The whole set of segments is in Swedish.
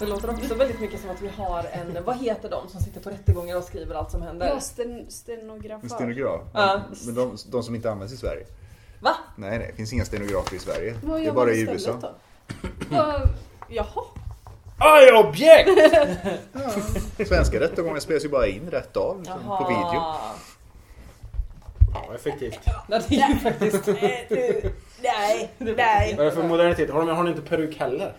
Det låter också väldigt mycket som att vi har en... Vad heter de som sitter på rättegångar och skriver allt som händer? Ja, stenografar. Stenograf. Ja. Men de som inte används i Sverige. Va? Nej, det finns inga stenografer i Sverige. Det är bara i USA. Jaha. Aj, objekt! Ja. Svenska rättegångar spelas ju bara in rätt av på video. Ja, effektivt. Nej, det är ju faktiskt... Nej. Vad är det för modernitet? Har de inte peruk heller?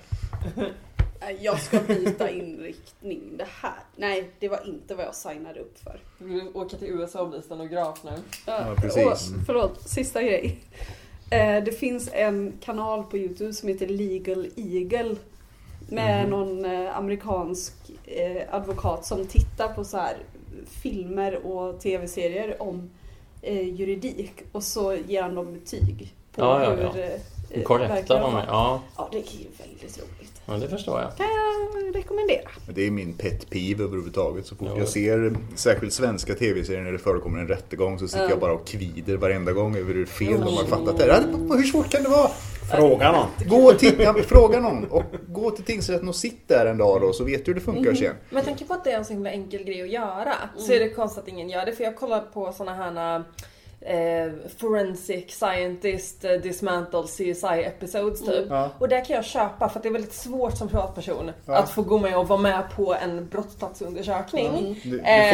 Jag ska byta inriktning, det här. Nej, det var inte vad jag signade upp för. Du åker till USA och blir stenograf nu. Ja, precis. Förlåt, sista grej. Det finns en kanal på YouTube som heter Legal Eagle. Med någon amerikansk advokat som tittar på så här filmer och tv-serier om juridik. Och så ger han dem betyg på hur korrekta de är. Ja, det är ju väldigt roligt. Ja, det förstår jag. Kan jag rekommendera. Det är min pet peeve överhuvudtaget. Så fort jag ser särskilt svenska tv-serier när det förekommer en rättegång så sitter jag bara och kvider varenda gång över hur fel de har fattat det. Hur svårt kan det vara? Fråga någon. Gå till tingsrätten och sitt där en dag då, så vet du hur det funkar sen. Men jag tänker på att det är en så himla enkel grej att göra. Så är det konstigt att ingen gör det. För jag kollar på såna här... forensic scientist dismantle CSI episodes typ. Och där kan jag köpa för att det är väldigt svårt som privatperson att få gå med och vara med på en brottsplatsundersökning. Du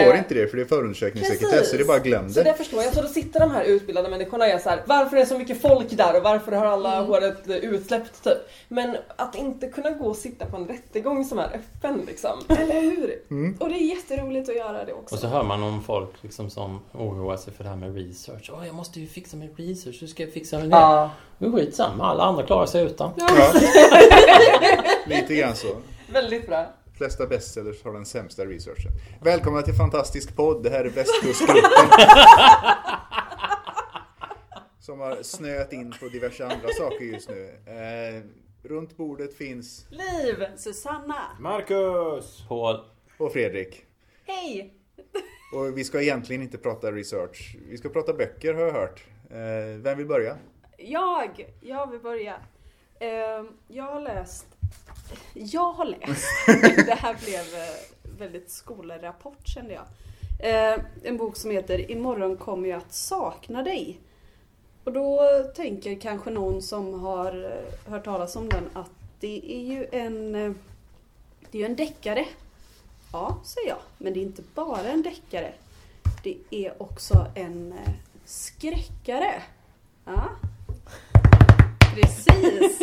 får inte det för det är förundersökningssekretess, så det är bara glömde. Så det förstår jag. Så då sitter de här utbildade människorna och är så här, varför är det så mycket folk där och varför har alla håret utsläppt typ. Men att inte kunna gå och sitta på en rättegång som är öppen liksom. Eller hur? Och det är jätteroligt att göra det också. Och så hör man om folk liksom som oroar sig för det här med research. Jag måste ju fixa min research. Hur ska jag fixa den här? Det är skitsamma. Alla andra klarar sig utan. Lite grann så. Väldigt bra. De flesta bestsellers har den sämsta researchen. Välkomna till Fantastisk Podd. Det här är Västkustgruppen. Som har snöat in på diverse andra saker just nu. Runt bordet finns... Liv, Susanna, Marcus, Paul och Fredrik. Hej! Och vi ska egentligen inte prata research. Vi ska prata böcker, har jag hört. Vem vill börja? Jag vill börja. Jag har läst. Det här blev väldigt skolrapport, kände jag. En bok som heter Imorgon kommer jag att sakna dig. Och då tänker kanske någon som har hört talas om den att det är ju en deckare. Ja, säger jag. Men det är inte bara en deckare. Det är också en skräckare. Ja, precis.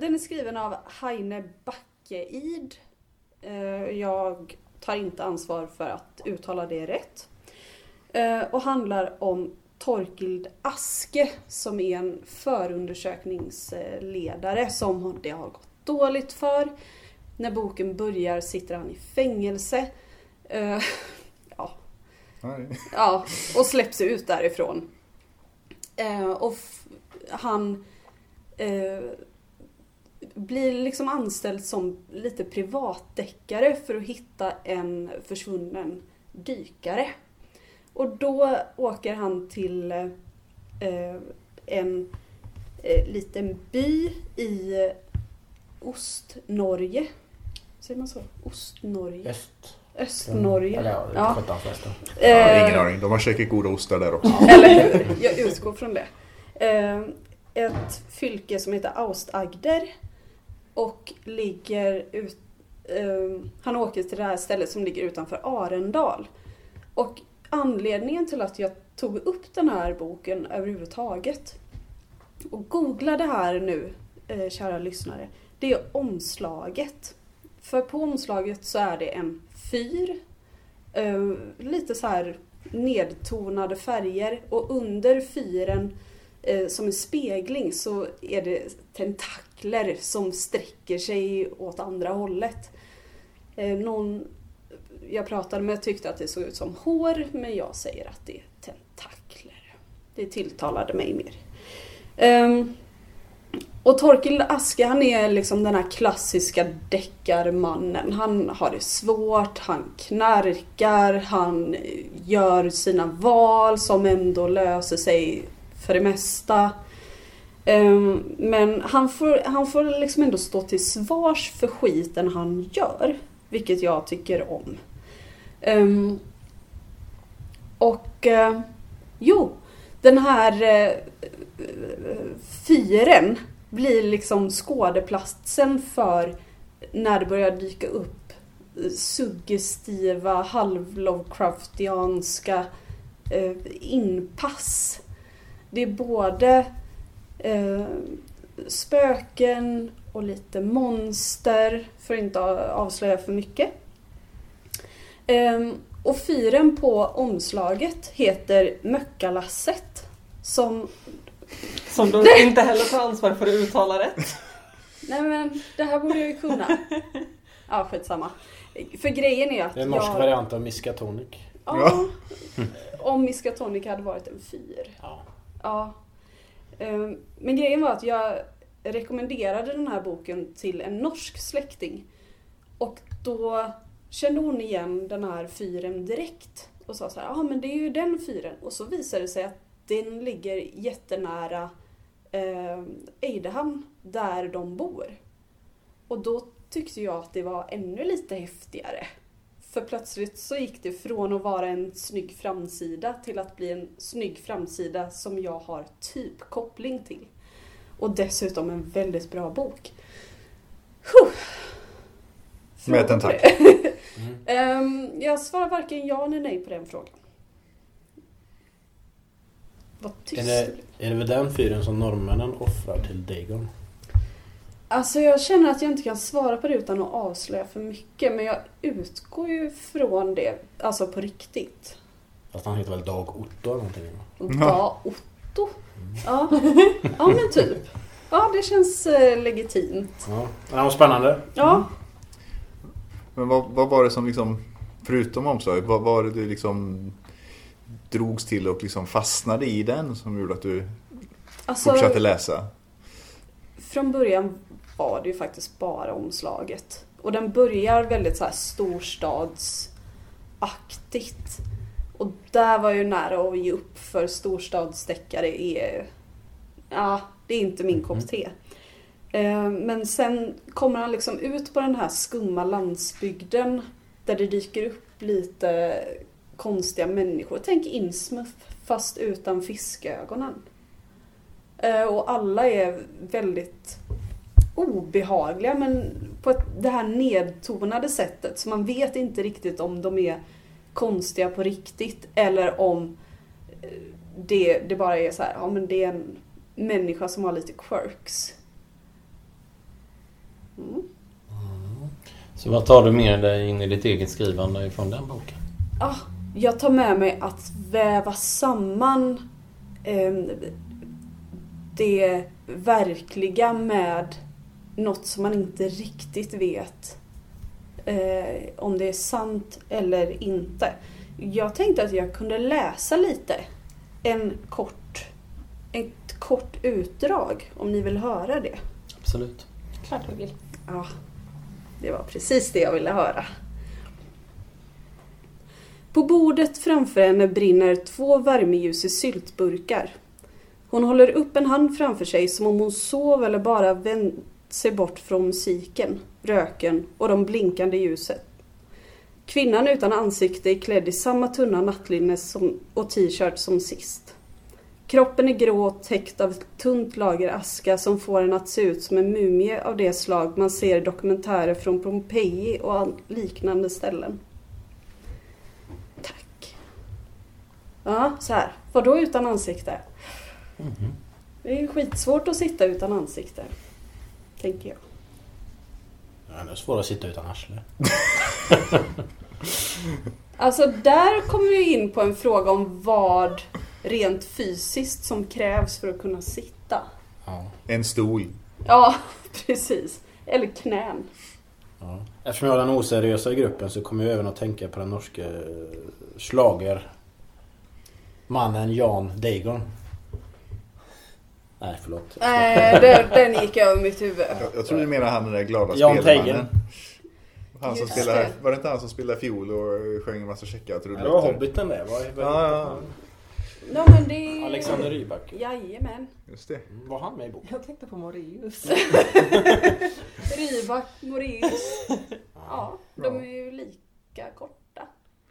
Den är skriven av Heine Backeid. Jag tar inte ansvar för att uttala det rätt. Och handlar om Torkild Aske som är en förundersökningsledare som det har gått dåligt för. När boken börjar sitter han i fängelse och släpps ut därifrån. Han blir liksom anställd som lite privatdeckare för att hitta en försvunnen dykare. Och då åker han till en liten by i Ost-Norge. Säger man så? Ost-Norge. Öst-Norge. Ingen aning. De har säkert goda ostar där också. Eller hur? Jag utgår från det. Ett fylke som heter Aust-Agder. Och ligger ut... Han åker till det här stället som ligger utanför Arendal. Och anledningen till att jag tog upp den här boken överhuvudtaget och googlade här nu, kära lyssnare, det är omslaget. För på omslaget så är det en fyr. Lite så här nedtonade färger. Och under fyren som en spegling så är det tentakler som sträcker sig åt andra hållet. Någon jag pratade med tyckte att det såg ut som hår, men jag säger att det är tentakler. Det tilltalade mig mer. Och Torkild Aske, han är liksom den här klassiska deckarmannen. Han har det svårt, han knarkar, han gör sina val som ändå löser sig för det mesta. Men han får liksom ändå stå till svars för skiten han gör, vilket jag tycker om. Den här fyren blir liksom skådeplatsen för när det börjar dyka upp suggestiva, halvlovecraftianska inpass. Det är både spöken och lite monster, för att inte avslöja för mycket. Och fyren på omslaget heter Möckalasset, som du inte heller tar ansvar för att uttala rätt. Nej, men det här borde jag ju kunna. Ja, skitsamma. För grejen är att det är en norsk variant av Miskatonic. Ja, om Miskatonic hade varit en fyr. Ja. Men grejen var att jag rekommenderade den här boken till en norsk släkting. Och då kände hon igen den här fyren direkt. Och sa så här, ja men det är ju den fyren. Och så visade det sig att den ligger jättenära Eidehamn, där de bor. Och då tyckte jag att det var ännu lite häftigare. För plötsligt så gick det från att vara en snygg framsida till att bli en snygg framsida som jag har typ koppling till. Och dessutom en väldigt bra bok. Med en tack. Jag svarar varken ja eller nej på den frågan. Vad tyst. Är det väl den fyren som norrmännen offrar till Dagon? Alltså jag känner att jag inte kan svara på det utan att avslöja för mycket. Men jag utgår ju från det. Alltså på riktigt. Fast han heter väl Dag Otto eller någonting? Dag Otto? Mm. Ja. Ja men typ. Ja, det känns legitimt. Ja, det var spännande. Ja. Mm. Men vad var det som liksom, förutom omslag, vad var det du liksom drogs till och liksom fastnade i den som gjorde att du fortsatte läsa? Från början var det ju faktiskt bara omslaget. Och den börjar väldigt så här storstadsaktigt. Och där var ju nära att ge upp, för storstadsdeckare är... Ja, det är inte min kopp te. Men sen kommer han liksom ut på den här skumma landsbygden där det dyker upp lite konstiga människor. Tänk Insmuff fast utan fiskögonen. Och alla är väldigt obehagliga, men på det här nedtonade sättet. Så man vet inte riktigt om de är konstiga på riktigt eller om det bara är så här, ja men det är en människa som har lite quirks. Så vad tar du med dig in i ditt eget skrivande från den boken? Jag tar med mig att väva samman det verkliga med något som man inte riktigt vet om det är sant eller inte. Jag tänkte att jag kunde läsa lite ett kort utdrag om ni vill höra det. Absolut. Klart jag vill. Ja, det var precis det jag ville höra. På bordet framför henne brinner 2 värmeljus i syltburkar. Hon håller upp en hand framför sig som om hon sov eller bara vänt sig bort från musiken, röken och de blinkande ljuset. Kvinnan utan ansikte är klädd i samma tunna nattlinne och t-shirt som sist. Kroppen är grå, täckt av ett tunt lager aska som får en att se ut som en mumie av det slag man ser i dokumentärer från Pompeji och liknande ställen. Tack. Ja, så här. Vadå utan ansikte? Mm-hmm. Det är ju skitsvårt att sitta utan ansikte, tänker jag. Ja, det är svårt att sitta utan arsle. Alltså där kommer vi in på en fråga om vad rent fysiskt som krävs för att kunna sitta. Ja. En stol. Ja, precis. Eller knän. Ja. Eftersom jag är den oseriösa i gruppen så kommer jag även att tänka på den norska slagermannen Jan Dagon. Nej, förlåt. Den gick över mitt huvud. Jag tror du menar han den där glada spelmannen. Han som spelar, var det inte han som spelade fiol och sjöng en massa käcka trudelutter? Det var Hobbiten det. Ja. No, men det... Alexander Ryback. Jajamän. Just det. Var han med i boken? Jag tänkte på Moraeus. Ryback, Moraeus. Ja, de är ju lika korta.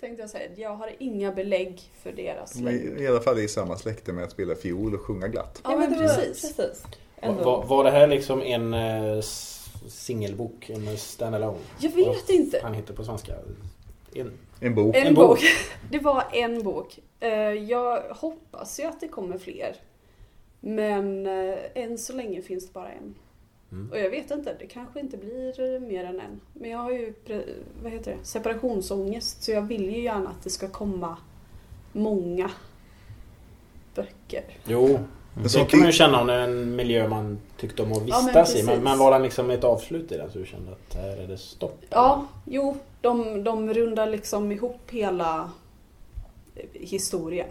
Tänkte jag säga. Jag har inga belägg för deras släkt. I alla fall i samma släkte med att spela fiol och sjunga glatt. Ja, men precis. Var det här liksom en singelbok, en standalone? Jag vet inte. Han hittar på svenska. En bok. Det var en bok. Jag hoppas ju att det kommer fler. Men än så länge finns det bara en. Mm. Och jag vet inte, det kanske inte blir mer än en. Men jag har ju separationsångest. Så jag vill ju gärna att det ska komma många böcker. Jo, det kan man ju känna om det är en miljö man tyckte om att vistas i. Men var det liksom ett avslut i den så du kände att här är det stopp? Ja, jo. De rundar liksom ihop hela historien.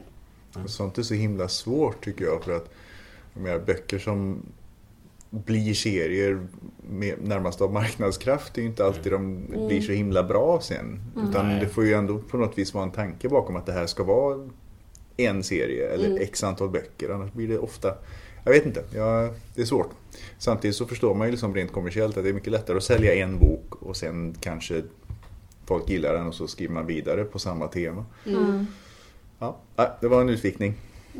Sånt är så himla svårt tycker jag, för att böcker som blir serier närmast av marknadskraft är ju inte alltid de blir så himla bra sen. Utan det får ju ändå på något vis vara en tanke bakom att det här ska vara en serie eller x antal böcker. Annars blir det ofta, jag vet inte, det är svårt. Samtidigt så förstår man ju liksom rent kommersiellt att det är mycket lättare att sälja en bok och sen kanske folk gillar den och så skriver man vidare på samma tema. Mm. Ja, det var en utvikning.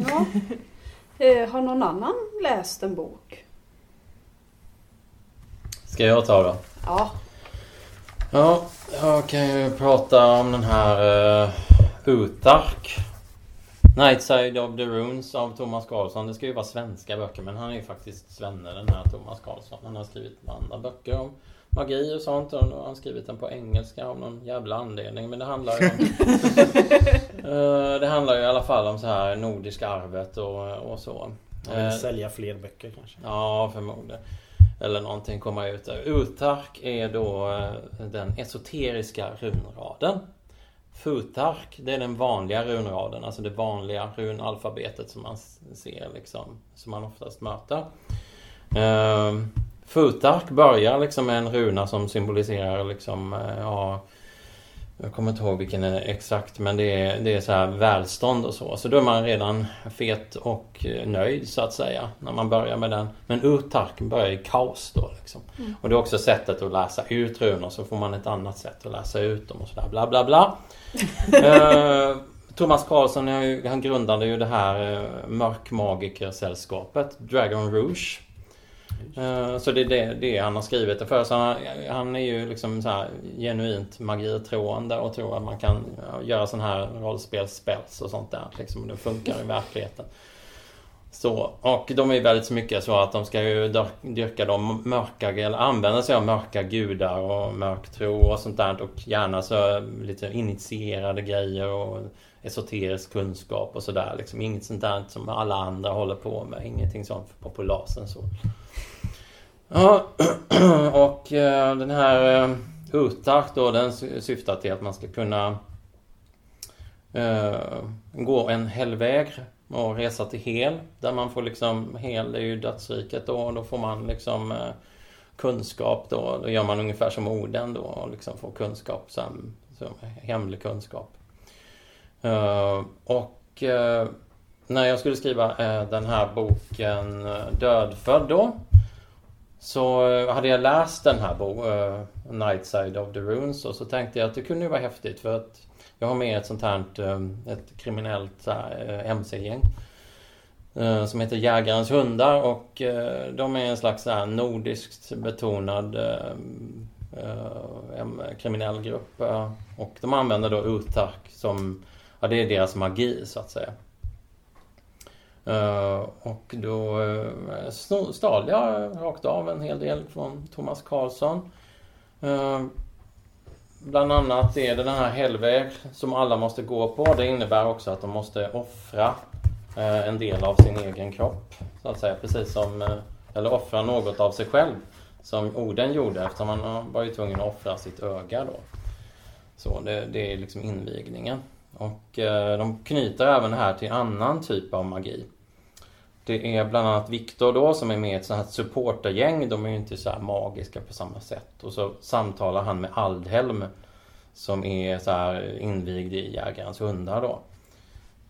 Ja. Har någon annan läst en bok? Ska jag ta då? Ja. Ja, jag kan ju prata om den här Uthark. Nightside of the Runes av Thomas Karlsson. Det ska ju vara svenska böcker, men han är ju faktiskt svenne, den här Thomas Karlsson. Han har skrivit andra böcker om magi och sånt, och han har skrivit den på engelska av någon jävla anledning, men det handlar ju om det handlar ju i alla fall om så här nordiska arvet och så. Sälja fler böcker kanske. Ja, förmodligen. Eller någonting kommer ut där. Uthark är då den esoteriska runraden. Futhark, det är den vanliga runraden, alltså det vanliga runalfabetet som man ser liksom, som man oftast möter. Futhark börjar liksom med en runa som symboliserar liksom, ja, jag kommer inte ihåg vilken är exakt, men det är så här välstånd och så. Så då är man redan fet och nöjd så att säga när man börjar med den. Men Uthark börjar i kaos då liksom. Mm. Och det är också sättet att läsa ut runor, så får man ett annat sätt att läsa ut dem och sådär bla bla bla. Thomas Karlsson, han grundade ju det här mörkmagikersällskapet Dragon Rouge. Så det är det han har skrivit det för. Så han är ju liksom så här genuint magitrående och tror att man kan göra sån här rollspelspels och sånt där liksom, det funkar i verkligheten. Så, och de är väldigt mycket så att de ska ju dyrka de mörka, eller använda sig av mörka gudar och mörktro och sånt där, och gärna så lite initierade grejer och esoterisk kunskap och sådär liksom, inget sånt där som alla andra håller på med, ingenting sånt för populasen så. Ja, och den här Uthark då, den syftar till att man ska kunna gå en helväg och resa till Hel, där man får liksom, Hel är ju dödsriket då, och då får man liksom kunskap då, då gör man ungefär som Oden då och liksom får kunskap, som hemlig kunskap. Och när jag skulle skriva den här boken Dödfödd då, så hade jag läst den här Nightside of the Runes, och så tänkte jag att det kunde ju vara häftigt, för att jag har med ett sånt här ett kriminellt mc-gäng som heter Jägarens hundar, och de är en slags så här nordiskt betonad kriminell grupp, och de använder då Uthark som, ja, det är deras magi så att säga. Och då stal jag rakt av en hel del från Thomas Karlsson. Bland annat är det den här helväg som alla måste gå på. Det innebär också att de måste offra en del av sin egen kropp så att säga, precis som, eller offra något av sig själv som Oden gjorde, eftersom han var ju tvungen att offra sitt öga då. Så det är liksom invigningen. Och de knyter även här till annan typ av magi. Det är bland annat Viktor då som är med i ett sånt här supportergäng. De är ju inte så här magiska på samma sätt. Och så samtalar han med Aldhelm som är så här invigd i Jägarens hundar då.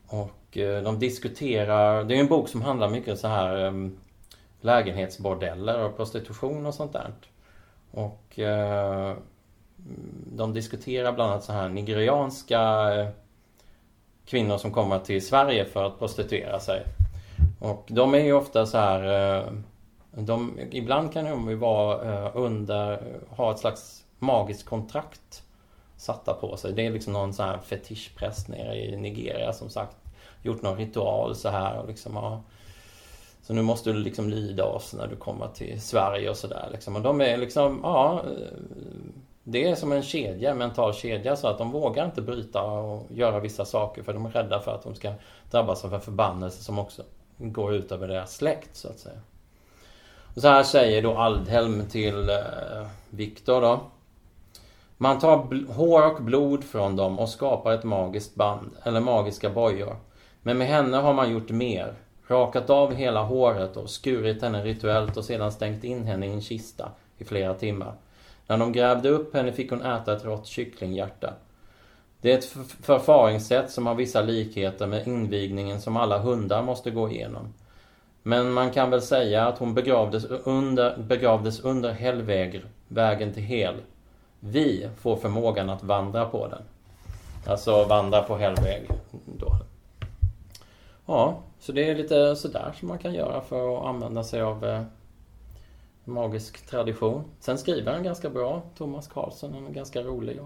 Och de diskuterar, det är en bok som handlar mycket om så här lägenhetsbordeller och prostitution och sånt där. Och de diskuterar bland annat så här nigerianska kvinnor som kommer till Sverige för att prostituera sig. Och de är ju ofta så här, ibland kan de ju vara ha ett slags magiskt kontrakt satta på sig. Det är liksom någon så här fetischpräst nere i Nigeria som sagt gjort någon ritual så här och liksom ja, så nu måste du liksom lyda oss när du kommer till Sverige och sådär liksom. Och de är liksom, ja, det är som en kedja, mental kedja, så att de vågar inte bryta och göra vissa saker för de är rädda för att de ska drabbas av en förbannelse som också går ut över deras släkt så att säga. Och så här säger då Aldhelm till Viktor då. Man tar hår och blod från dem och skapar ett magiskt band, eller magiska bojor. Men med henne har man gjort mer. Rakat av hela håret och skurit henne rituellt och sedan stängt in henne i en kista i flera timmar. När de grävde upp henne fick hon äta ett rått kycklinghjärta. Det är ett förfaringssätt som har vissa likheter med invigningen som alla hundar måste gå igenom. Men man kan väl säga att hon begravdes under vägen till hel. Vi får förmågan att vandra på den. Alltså vandra på helväg då. Ja, så det är lite sådär som man kan göra för att använda sig av magisk tradition. Sen skriver han ganska bra, Thomas Karlsson, han är ganska rolig.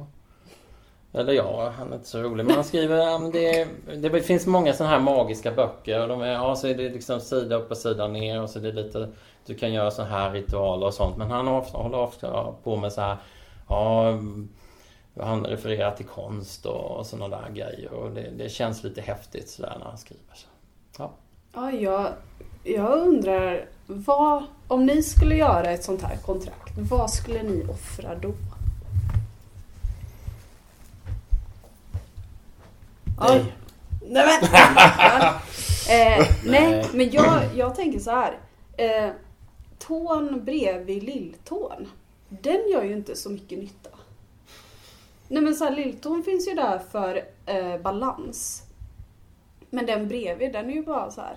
Eller ja, han är inte så rolig, men han skriver, det finns många sådana här magiska böcker. Och de är, ja, så är det liksom sida upp och sida ner och så är det lite, du kan göra så här ritualer och sånt. Men han håller ofta på med så här, ja, han refererar till konst och sådana där grejer. Och det känns lite häftigt sådär när han skriver. Så. Ja, ja jag undrar, vad, om ni skulle göra ett sånt här kontrakt, vad skulle ni offra då? Nej. Nej, men, nej, men jag tänker så här. Tån bredvid lilltån. Den gör ju inte så mycket nytta. Nej, men så här, lilltån finns ju där för balans. Men den bredvid, den är ju bara så här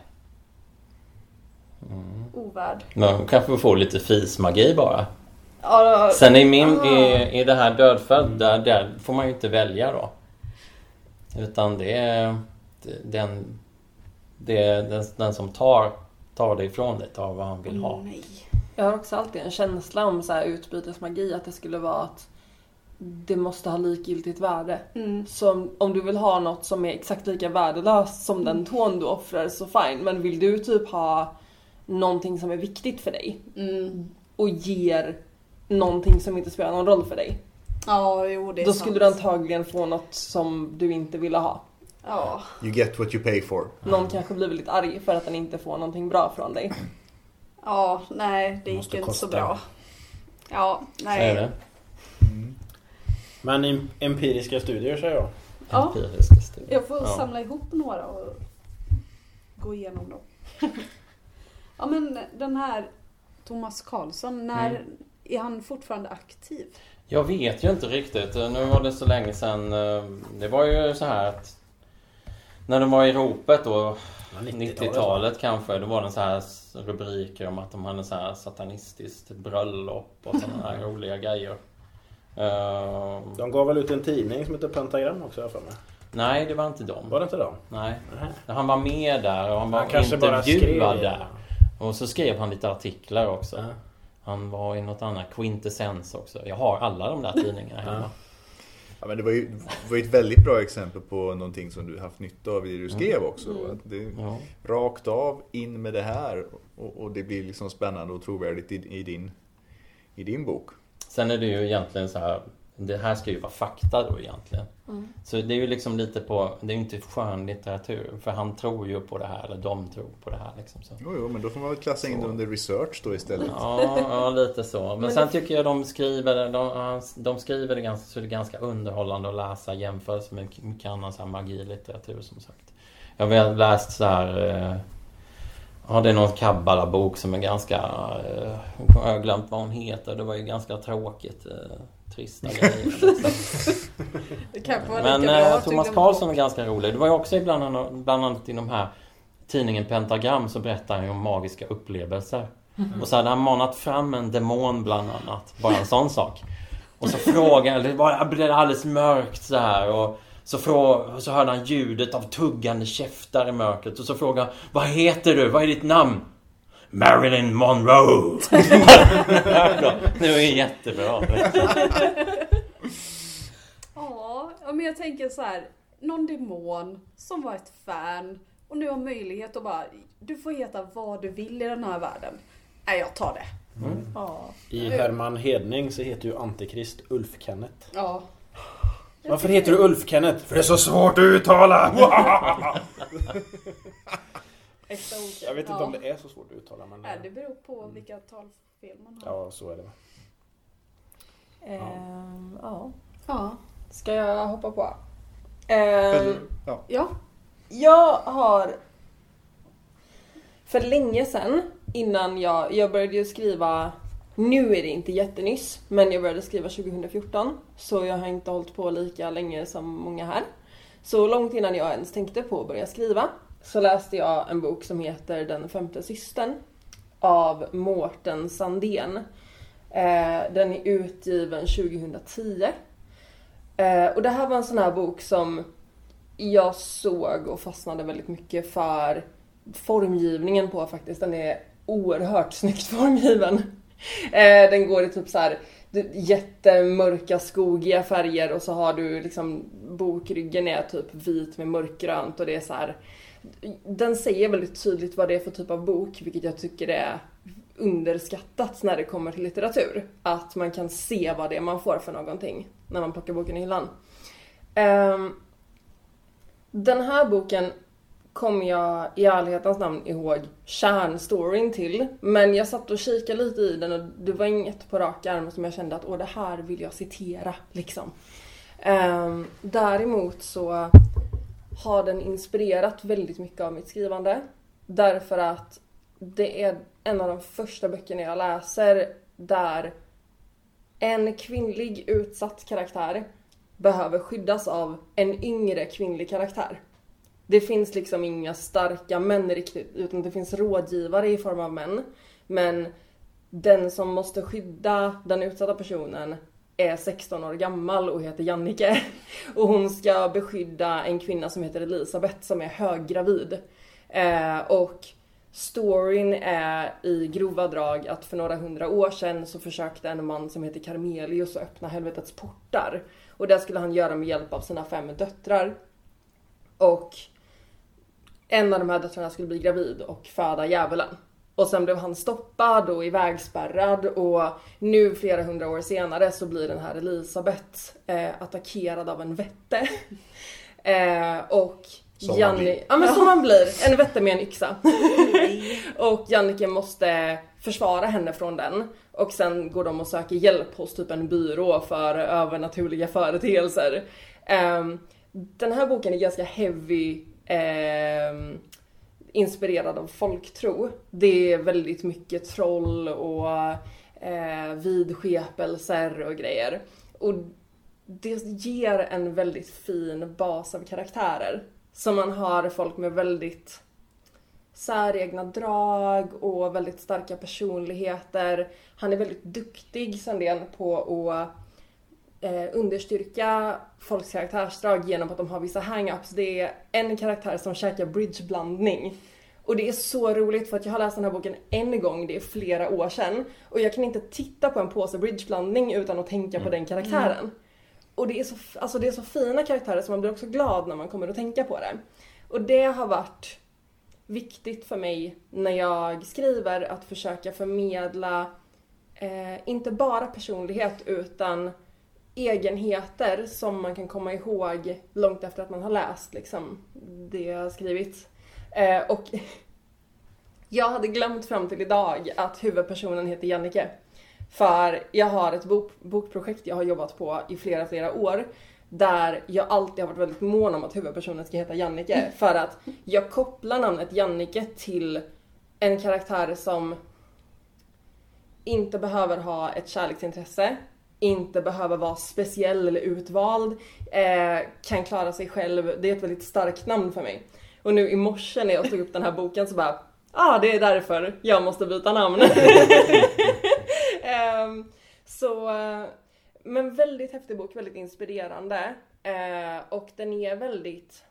ovärd. Man kanske får lite fismagi bara. Ja, då, sen i det här dödfödd, där får man ju inte välja då. Utan det är den som tar det ifrån dig, tar vad han vill ha. Nej. Jag har också alltid en känsla om så här utbytesmagi, att det skulle vara att det måste ha likgiltigt värde. Mm. Så om du vill ha något som är exakt lika värdelöst som den tån du offrar, så fine. Men vill du typ ha någonting som är viktigt för dig och ger någonting som inte spelar någon roll för dig, ja, jo, det är då sant. Skulle du antagligen få något som du inte ville ha. Ja. You get what you pay for. Någon kanske blir väldigt arg för att den inte får någonting bra från dig. Ja, nej, det gick inte så bra. Ja, nej. Det. Mm. Men empiriska studier, säger jag. Ja, empiriska studier. Jag får samla ihop några och gå igenom dem. Ja, men den här Thomas Karlsson, när är han fortfarande aktiv? Jag vet ju inte riktigt. Nu var det så länge sedan. Det var ju så här att när de var i ropet då, 90-talet kanske, då var det så här rubriker om att de hade så här satanistiskt bröllop och sådana här roliga grejer. De gav väl ut en tidning som heter Pentagram också, jag för mig. Nej, det var inte de. Var det inte de? Nej. Han var med där och han var intervjuad där. Och så skrev han lite artiklar också. Mm. Han var i något annat, Quintessens också. Jag har alla de där tidningarna hemma. Ja, men det var ju ett väldigt bra exempel på någonting som du haft nytta av i det du skrev också. Att det, rakt av, in med det här. Och det blir liksom spännande och trovärdigt i din bok. Sen är det ju egentligen så här, det här ska ju vara fakta då egentligen. Mm. Så det är ju liksom lite på, det är ju inte skönlitteratur, för han tror ju på det här, eller de tror på det här liksom så. Jo, men då får man väl klassa in det under research då istället. Ja, lite så. Men sen tycker jag de skriver det ganska, så det är ganska underhållande att läsa jämfört med mycket annan så här magilitteratur som sagt. Jag har väl läst så här, ja, det är någon kabbalabok som är ganska, jag har glömt vad hon heter, det var ju ganska tråkigt, trista grejer. Men Thomas Karlsson är ganska rolig. Det var ju också bland annat i de här tidningen Pentagram, så berättar han ju om magiska upplevelser. Mm. Och så hade han manat fram en demon bland annat, bara en sån sak. Och så frågade, det blev alldeles mörkt så här, och så hörde han ljudet av tuggande käftar i mörkret. Och så frågade han, vad heter du? Vad är ditt namn? Marilyn Monroe. Det var ju jättebra. Ja, men jag tänker så här, någon demon som var ett fan och nu har möjlighet att bara, du får heta vad du vill i den här världen. Nej, jag tar det. Mm. Ja. I Herman Hedning så heter ju antikrist Ulf Kenneth. Ja. Varför heter du Ulf Kenneth? För det är så svårt att uttala. Jag vet inte om det är så svårt att uttala. Men det beror på vilka talfel man har. Ja, så är det. Ja. Ska jag hoppa på? Ja. Jag har för länge sedan, innan jag började skriva. Nu är det inte jättenyss, men jag började skriva 2014, så jag har inte hållit på lika länge som många här. Så långt innan jag ens tänkte på att börja skriva så läste jag en bok som heter Den femte systern av Mårten Sandén. Den är utgiven 2010. Och det här var en sån här bok som jag såg och fastnade väldigt mycket för formgivningen på faktiskt. Den är oerhört snyggt formgiven. Den går i typ så här jättemörka skogiga färger och så har du liksom bokryggen är typ vit med mörkgrönt och det är så här, den säger väldigt tydligt vad det är för typ av bok, vilket jag tycker är underskattat när det kommer till litteratur, att man kan se vad det är man får för någonting när man plockar boken i hyllan. Den här boken kom jag i ärlighetens namn ihåg kärnstoryn till. Men jag satt och kikade lite i den och det var inget på rak arm som jag kände att det här vill jag citera. Liksom. Däremot så har den inspirerat väldigt mycket av mitt skrivande. Därför att det är en av de första böckerna jag läser där en kvinnlig utsatt karaktär behöver skyddas av en yngre kvinnlig karaktär. Det finns liksom inga starka män riktigt, utan det finns rådgivare i form av män. Men den som måste skydda den utsatta personen är 16 år gammal och heter Jannike. Och hon ska beskydda en kvinna som heter Elisabeth som är höggravid. Och storyn är i grova drag att för några 100 år sedan så försökte en man som heter Carmelius att öppna helvetets portar. Och det skulle han göra med hjälp av sina 5 döttrar. Och en av de här döttrarna skulle bli gravid och föda djävulen. Och sen blev han stoppad och ivägspärrad. Och nu flera 100 år senare så blir den här Elisabeth attackerad av en vätte. Och som man blir. En vätte med en yxa. Och Jannike måste försvara henne från den. Och sen går de och söker hjälp hos typ en byrå för övernaturliga företeelser. Den här boken är ganska heavy, inspirerad av folktro. Det är väldigt mycket troll och vidskepelser och grejer. Och det ger en väldigt fin bas av karaktärer. Så man har folk med väldigt säregna drag och väldigt starka personligheter. Han är väldigt duktig Sandén på att understyrka folks karaktärsdrag genom att de har vissa hang-ups. Det är en karaktär som käkar bridgeblandning. Och det är så roligt för att jag har läst den här boken en gång, det är flera år sedan. Och jag kan inte titta på en påse bridgeblandning utan att tänka på den karaktären. Mm. Och det är så fina karaktärer som man blir också glad när man kommer att tänka på det. Och det har varit viktigt för mig när jag skriver att försöka förmedla inte bara personlighet utan egenheter som man kan komma ihåg långt efter att man har läst liksom, det jag har skrivit. Och jag hade glömt fram till idag att huvudpersonen heter Jannike. För jag har ett bokprojekt jag har jobbat på i flera år. Där jag alltid har varit väldigt mån om att huvudpersonen ska heta Jannike. För att jag kopplar namnet Jannike till en karaktär som inte behöver ha ett kärleksintresse. Inte behöver vara speciell eller utvald. Kan klara sig själv. Det är ett väldigt starkt namn för mig. Och nu i morse när jag tog upp den här boken så bara... det är därför jag måste byta namn. Men väldigt häftig bok, väldigt inspirerande. Och den är väldigt...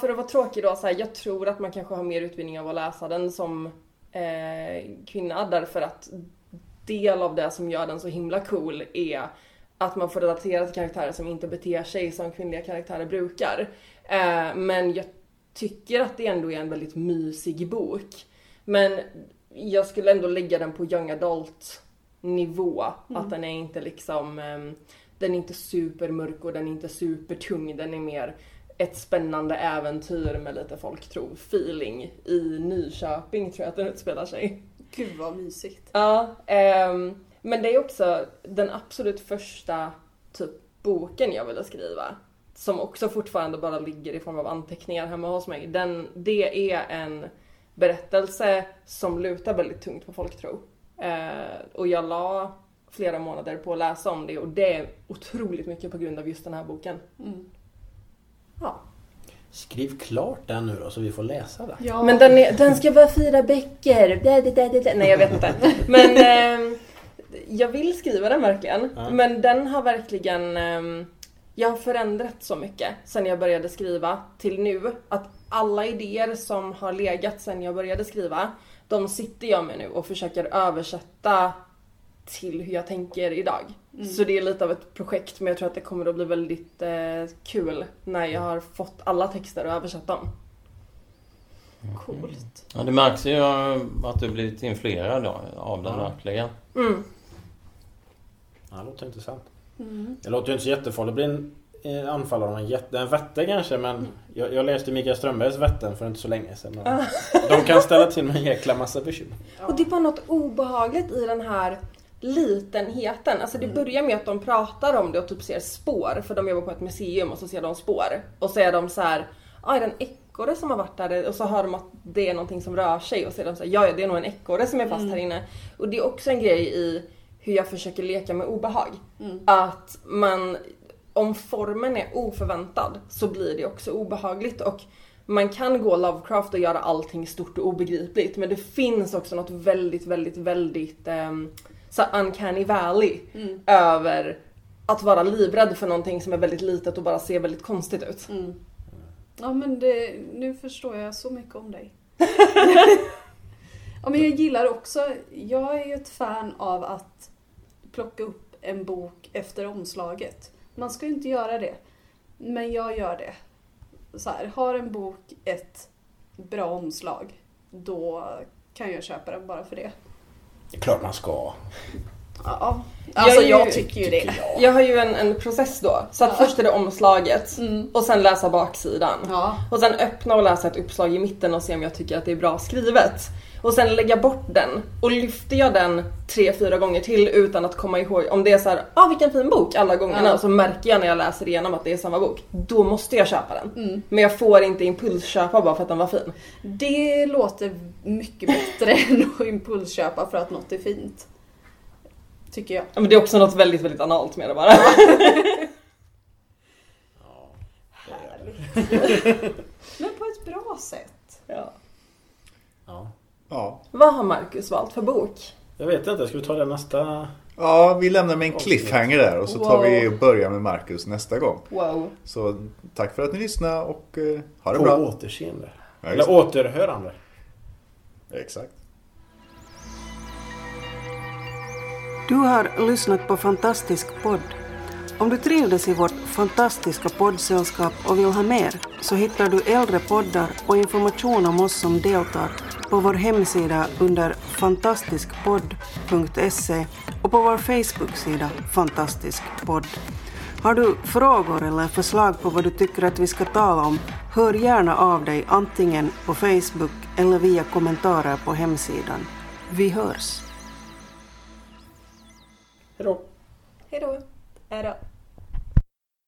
för att vara tråkig då, så här, jag tror att man kanske har mer utvinning av att läsa den som kvinna. Därför att del av det som gör den så himla cool är att man får relatera till karaktärer som inte beter sig som kvinnliga karaktärer brukar. Men jag tycker att det ändå är en väldigt mysig bok. Men jag skulle ändå lägga den på young adult nivå. Mm. Att den är inte liksom, den är inte supermörk och den är inte supertung. Den är mer ett spännande äventyr med lite folktro-feeling i Nyköping, tror jag att den utspelar sig. Gud vad mysigt. Ja, men det är också den absolut första typ boken jag ville skriva. Som också fortfarande bara ligger i form av anteckningar hemma hos mig. Det är en berättelse som lutar väldigt tungt på folktro. Och jag la flera månader på att läsa om det. Och det är otroligt mycket på grund av just den här boken. Mm. Ja. Skriv klart den nu då så vi får läsa den. Ja. Men den ska vara 4 böcker. Nej, jag vet inte. Men jag vill skriva den verkligen. Ja. Men den har verkligen... jag har förändrat så mycket sen jag började skriva till nu. Att alla idéer som har legat sen jag började skriva, de sitter jag med nu och försöker översätta till hur jag tänker idag. Mm. Så det är lite av ett projekt, men jag tror att det kommer att bli väldigt kul när jag har fått alla texter och översatt dem. Coolt. Ja, det märks ju att du blivit influerad av den verkligen. Mm. Ja, det låter intressant. Mm. Det låter ju inte så jättefarligt. Det blir en anfall av en vätte kanske. Men jag läste Mikael Strömbergs Vätten för inte så länge sedan. De kan ställa till med en jäkla massa bekymmer. Och det var något obehagligt i den här litenheten. Alltså det börjar med att de pratar om det och typ ser spår. För de jobbar på ett museum och så ser de spår. Och så är de så här, är det en ekorre som har varit där? Och så hör de att det är någonting som rör sig. Och så är de så här, ja det är nog en ekorre som är fast här inne. Och det är också en grej i hur jag försöker leka med obehag. Mm. Att om formen är oförväntad så blir det också obehagligt. Och man kan gå Lovecraft och göra allting stort och obegripligt. Men det finns också något väldigt, väldigt, väldigt så uncanny valley över att vara livrädd för någonting som är väldigt litet och bara ser väldigt konstigt ut. Mm. Ja, men nu förstår jag så mycket om dig. Ja, men jag gillar också, jag är ju ett fan av att plocka upp en bok efter omslaget. Man ska ju inte göra det, men jag gör det. Så här, har en bok ett bra omslag, då kan jag köpa den bara för det. Det är klart man ska. Ja, alltså jag tycker ju det. Jag har ju en process då. Så att först är det omslaget och sen läsa baksidan. Ja. Och sen öppna och läsa ett uppslag i mitten och se om jag tycker att det är bra skrivet. Och sen lägga bort den. Och lyfter jag den 3-4 gånger till utan att komma ihåg. Om det är så här, vilken fin bok alla gångerna. Och så märker jag när jag läser igenom att det är samma bok. Då måste jag köpa den. Mm. Men jag får inte impulsköpa bara för att den var fin. Det låter mycket bättre än att impulsköpa för att något är fint. Tycker jag. Ja, men det är också något väldigt, väldigt analt med det bara. Ja, härligt. Men på ett bra sätt. Ja. Vad har Marcus valt för bok? Jag vet inte, ska vi ta det nästa? Ja, vi lämnar med en cliffhanger där. Och så tar vi och börjar med Marcus nästa gång. Wow. Så tack för att ni lyssnade och ha det bra. Och återseende. Ja, eller återhörande. Exakt. Du har lyssnat på Fantastisk podd. Om du trivdes i vårt fantastiska poddsällskap och vill ha mer, så hittar du äldre poddar och information om oss som deltar på vår hemsida under fantastiskpodd.se. och på vår Facebook-sida Fantastisk Podd. Har du frågor eller förslag på vad du tycker att vi ska tala om, hör gärna av dig antingen på Facebook eller via kommentarer på hemsidan. Vi hörs! Hej då! Hej då!